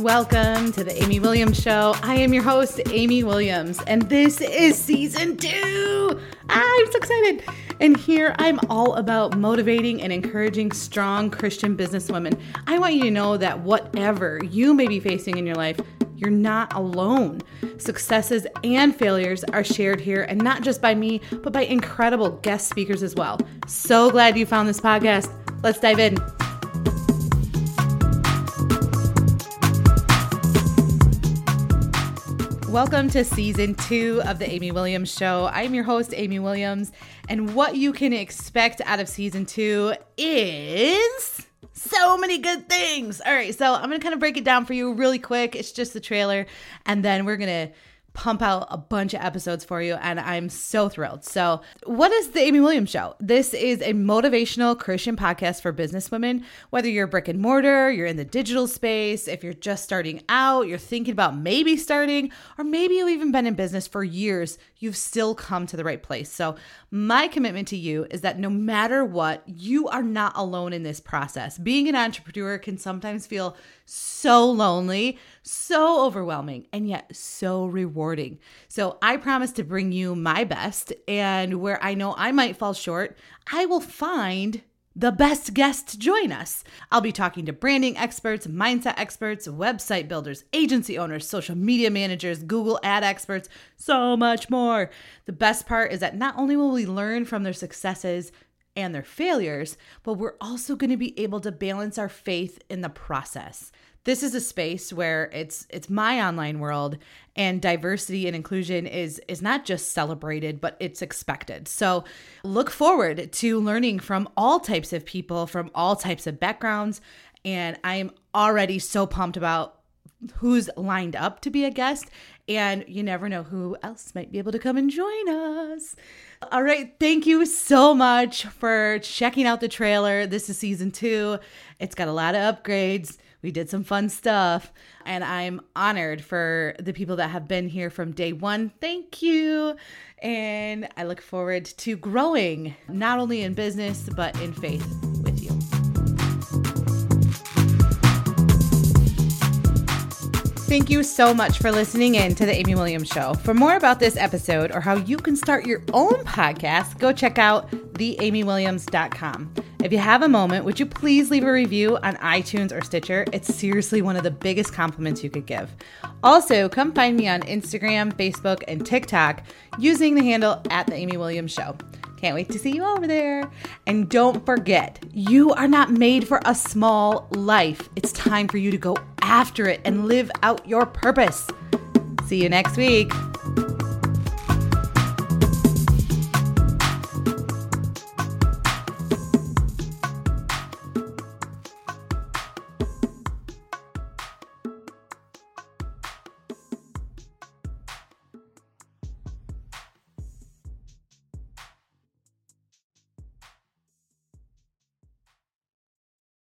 Welcome to the Amy Williams Show. I am your host, Amy Williams, and this is season 2. I'm so excited. And here I'm all about motivating and encouraging strong Christian businesswomen. I want you to know that whatever you may be facing in your life, you're not alone. Successes and failures are shared here, and not just by me, but by incredible guest speakers as well. So glad you found this podcast. Let's dive in. Welcome to season 2 of the Amy Williams Show. I'm your host, Amy Williams, and what you can expect out of season 2 is so many good things. All right, so I'm going to kind of break it down for you really quick. It's just the trailer, and then we're going to pump out a bunch of episodes for you, and I'm so thrilled. So what is the Amy Williams Show? This is a motivational Christian podcast for businesswomen, whether you're brick and mortar, you're in the digital space, if you're just starting out, you're thinking about maybe starting, or maybe you've even been in business for years, you've still come to the right place. So my commitment to you is that no matter what, you are not alone in this process. Being an entrepreneur can sometimes feel so lonely, so overwhelming, and yet so rewarding. So I promise to bring you my best, and where I know I might fall short, I will find the best guest to join us. I'll be talking to branding experts, mindset experts, website builders, agency owners, social media managers, Google ad experts, so much more. The best part is that not only will we learn from their successes and their failures, but we're also going to be able to balance our faith in the process. This is a space where it's my online world, and diversity and inclusion is not just celebrated, but it's expected. So look forward to learning from all types of people, from all types of backgrounds, and I am already so pumped about who's lined up to be a guest, and you never know who else might be able to come and join us. All right, thank you so much for checking out the trailer. This is season 2. It's got a lot of upgrades. We did some fun stuff, and I'm honored for the people that have been here from day 1. Thank you. And I look forward to growing, not only in business, but in faith with you. Thank you so much for listening in to The Amy Williams Show. For more about this episode or how you can start your own podcast, go check out theamywilliams.com. If you have a moment, would you please leave a review on iTunes or Stitcher? It's seriously one of the biggest compliments you could give. Also, come find me on Instagram, Facebook, and TikTok using the handle @The Amy Williams Show. Can't wait to see you over there. And don't forget, you are not made for a small life. It's time for you to go after it and live out your purpose. See you next week.